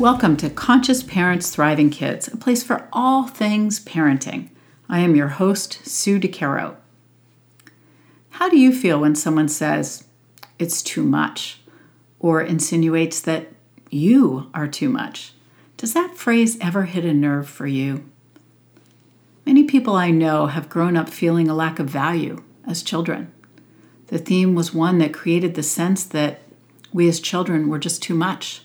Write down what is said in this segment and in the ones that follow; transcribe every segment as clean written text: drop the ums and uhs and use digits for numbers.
Welcome to Conscious Parents, Thriving Kids, a place for all things parenting. I am your host, Sue DeCaro. How do you feel when someone says, it's too much, or insinuates that you are too much? Does that phrase ever hit a nerve for you? Many people I know have grown up feeling a lack of value as children. The theme was one that created the sense that we as children were just too much.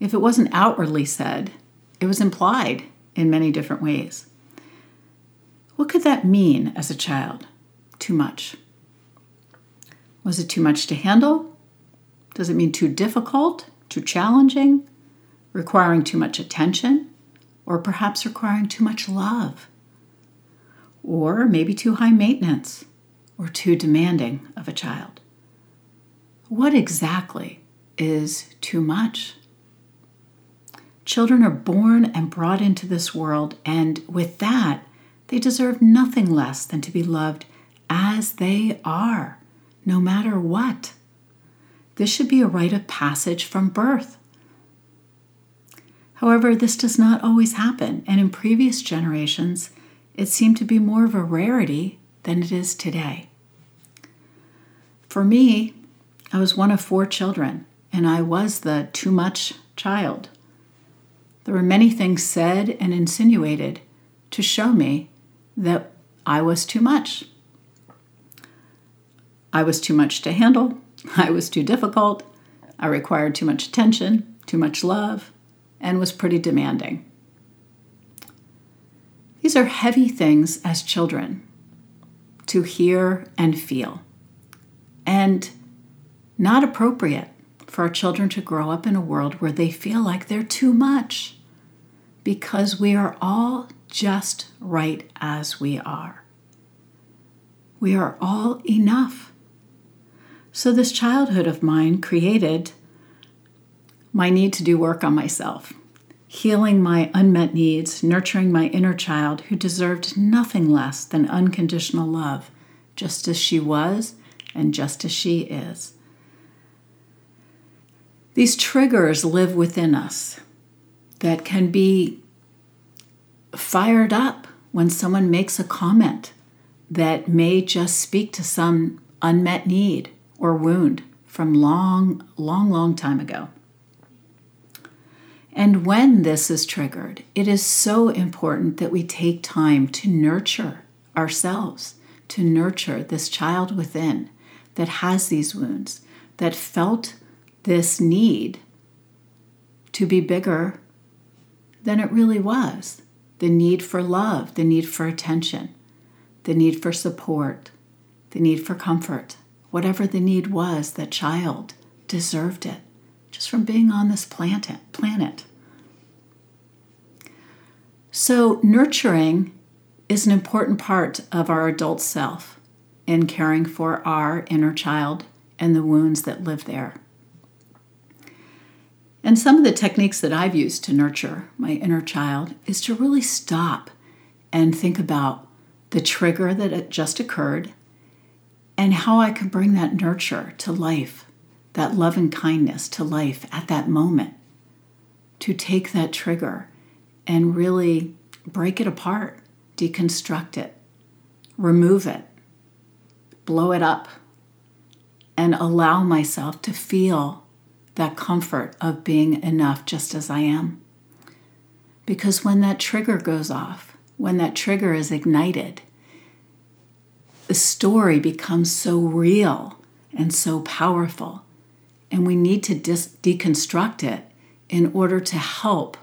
If it wasn't outwardly said, it was implied in many different ways. What could that mean as a child? Too much. Was it too much to handle? Does it mean too difficult, too challenging, requiring too much attention, or perhaps requiring too much love? Or maybe too high maintenance, or too demanding of a child? What exactly is too much? Children are born and brought into this world, and with that, they deserve nothing less than to be loved as they are, no matter what. This should be a rite of passage from birth. However, this does not always happen, and in previous generations, it seemed to be more of a rarity than it is today. For me, I was one of four children, and I was the too much child. There were many things said and insinuated to show me that I was too much. I was too much to handle. I was too difficult. I required too much attention, too much love, and was pretty demanding. These are heavy things as children to hear and feel, and not appropriate for our children to grow up in a world where they feel like they're too much. Because we are all just right as we are. We are all enough. So this childhood of mine created my need to do work on myself, healing my unmet needs, nurturing my inner child who deserved nothing less than unconditional love, just as she was and just as she is. These triggers live within us that can be fired up when someone makes a comment that may just speak to some unmet need or wound from long time ago. And when this is triggered, it is so important that we take time to nurture ourselves, to nurture this child within that has these wounds, that felt this need to be bigger than it really was. The need for love, the need for attention, the need for support, the need for comfort. Whatever the need was, that child deserved it just from being on this planet. So nurturing is an important part of our adult self in caring for our inner child and the wounds that live there. And some of the techniques that I've used to nurture my inner child is to really stop and think about the trigger that just occurred and how I can bring that nurture to life, that love and kindness to life at that moment, to take that trigger and really break it apart, deconstruct it, remove it, blow it up, and allow myself to feel that comfort of being enough just as I am. Because when that trigger goes off, when that trigger is ignited, the story becomes so real and so powerful, and we need to deconstruct it in order to help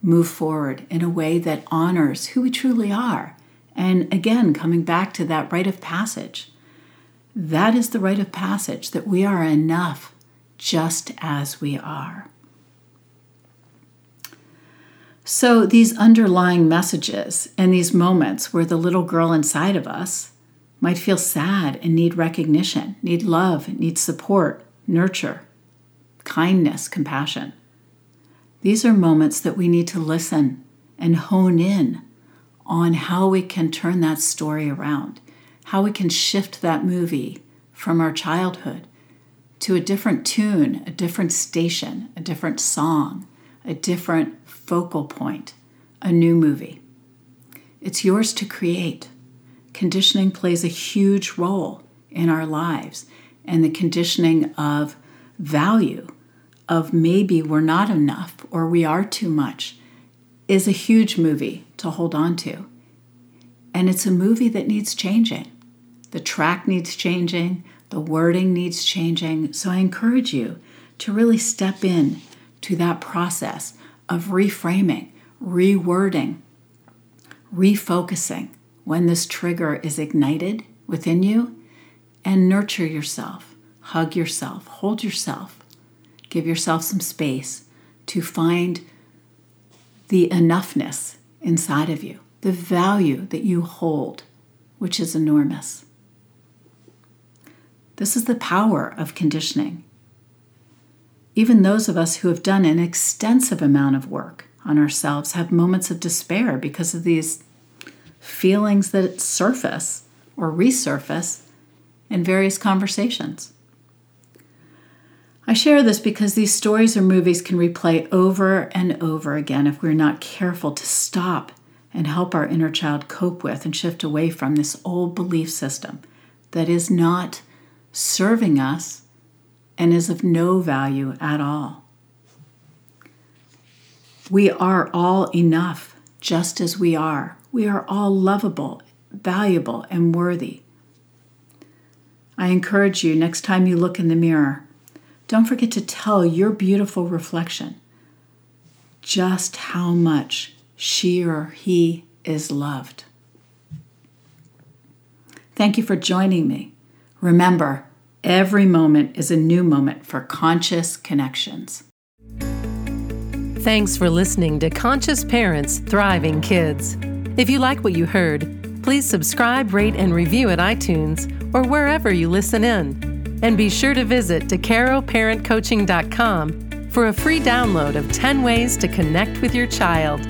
move forward in a way that honors who we truly are. And again, coming back to that rite of passage, that is the rite of passage, that we are enough just as we are. So these underlying messages and these moments where the little girl inside of us might feel sad and need recognition, need love, need support, nurture, kindness, compassion. These are moments that we need to listen and hone in on how we can turn that story around, how we can shift that movie from our childhood to a different tune, a different station, a different song, a different focal point, a new movie. It's yours to create. Conditioning plays a huge role in our lives, and the conditioning of value, of maybe we're not enough or we are too much, is a huge movie to hold on to. And it's a movie that needs changing. The track needs changing, the wording needs changing. So I encourage you to really step in to that process of reframing, rewording, refocusing when this trigger is ignited within you, and nurture yourself, hug yourself, hold yourself, give yourself some space to find the enoughness inside of you, the value that you hold, which is enormous. This is the power of conditioning. Even those of us who have done an extensive amount of work on ourselves have moments of despair because of these feelings that surface or resurface in various conversations. I share this because these stories or movies can replay over and over again if we're not careful to stop and help our inner child cope with and shift away from this old belief system that is not serving us and is of no value at all. We are all enough just as we are. We are all lovable, valuable, and worthy. I encourage you, next time you look in the mirror, don't forget to tell your beautiful reflection just how much she or he is loved. Thank you for joining me. Remember, every moment is a new moment for conscious connections. Thanks for listening to Conscious Parents, Thriving Kids. If you like what you heard, please subscribe, rate, and review at iTunes or wherever you listen in. And be sure to visit DeCaroParentCoaching.com for a free download of 10 ways to connect with your child.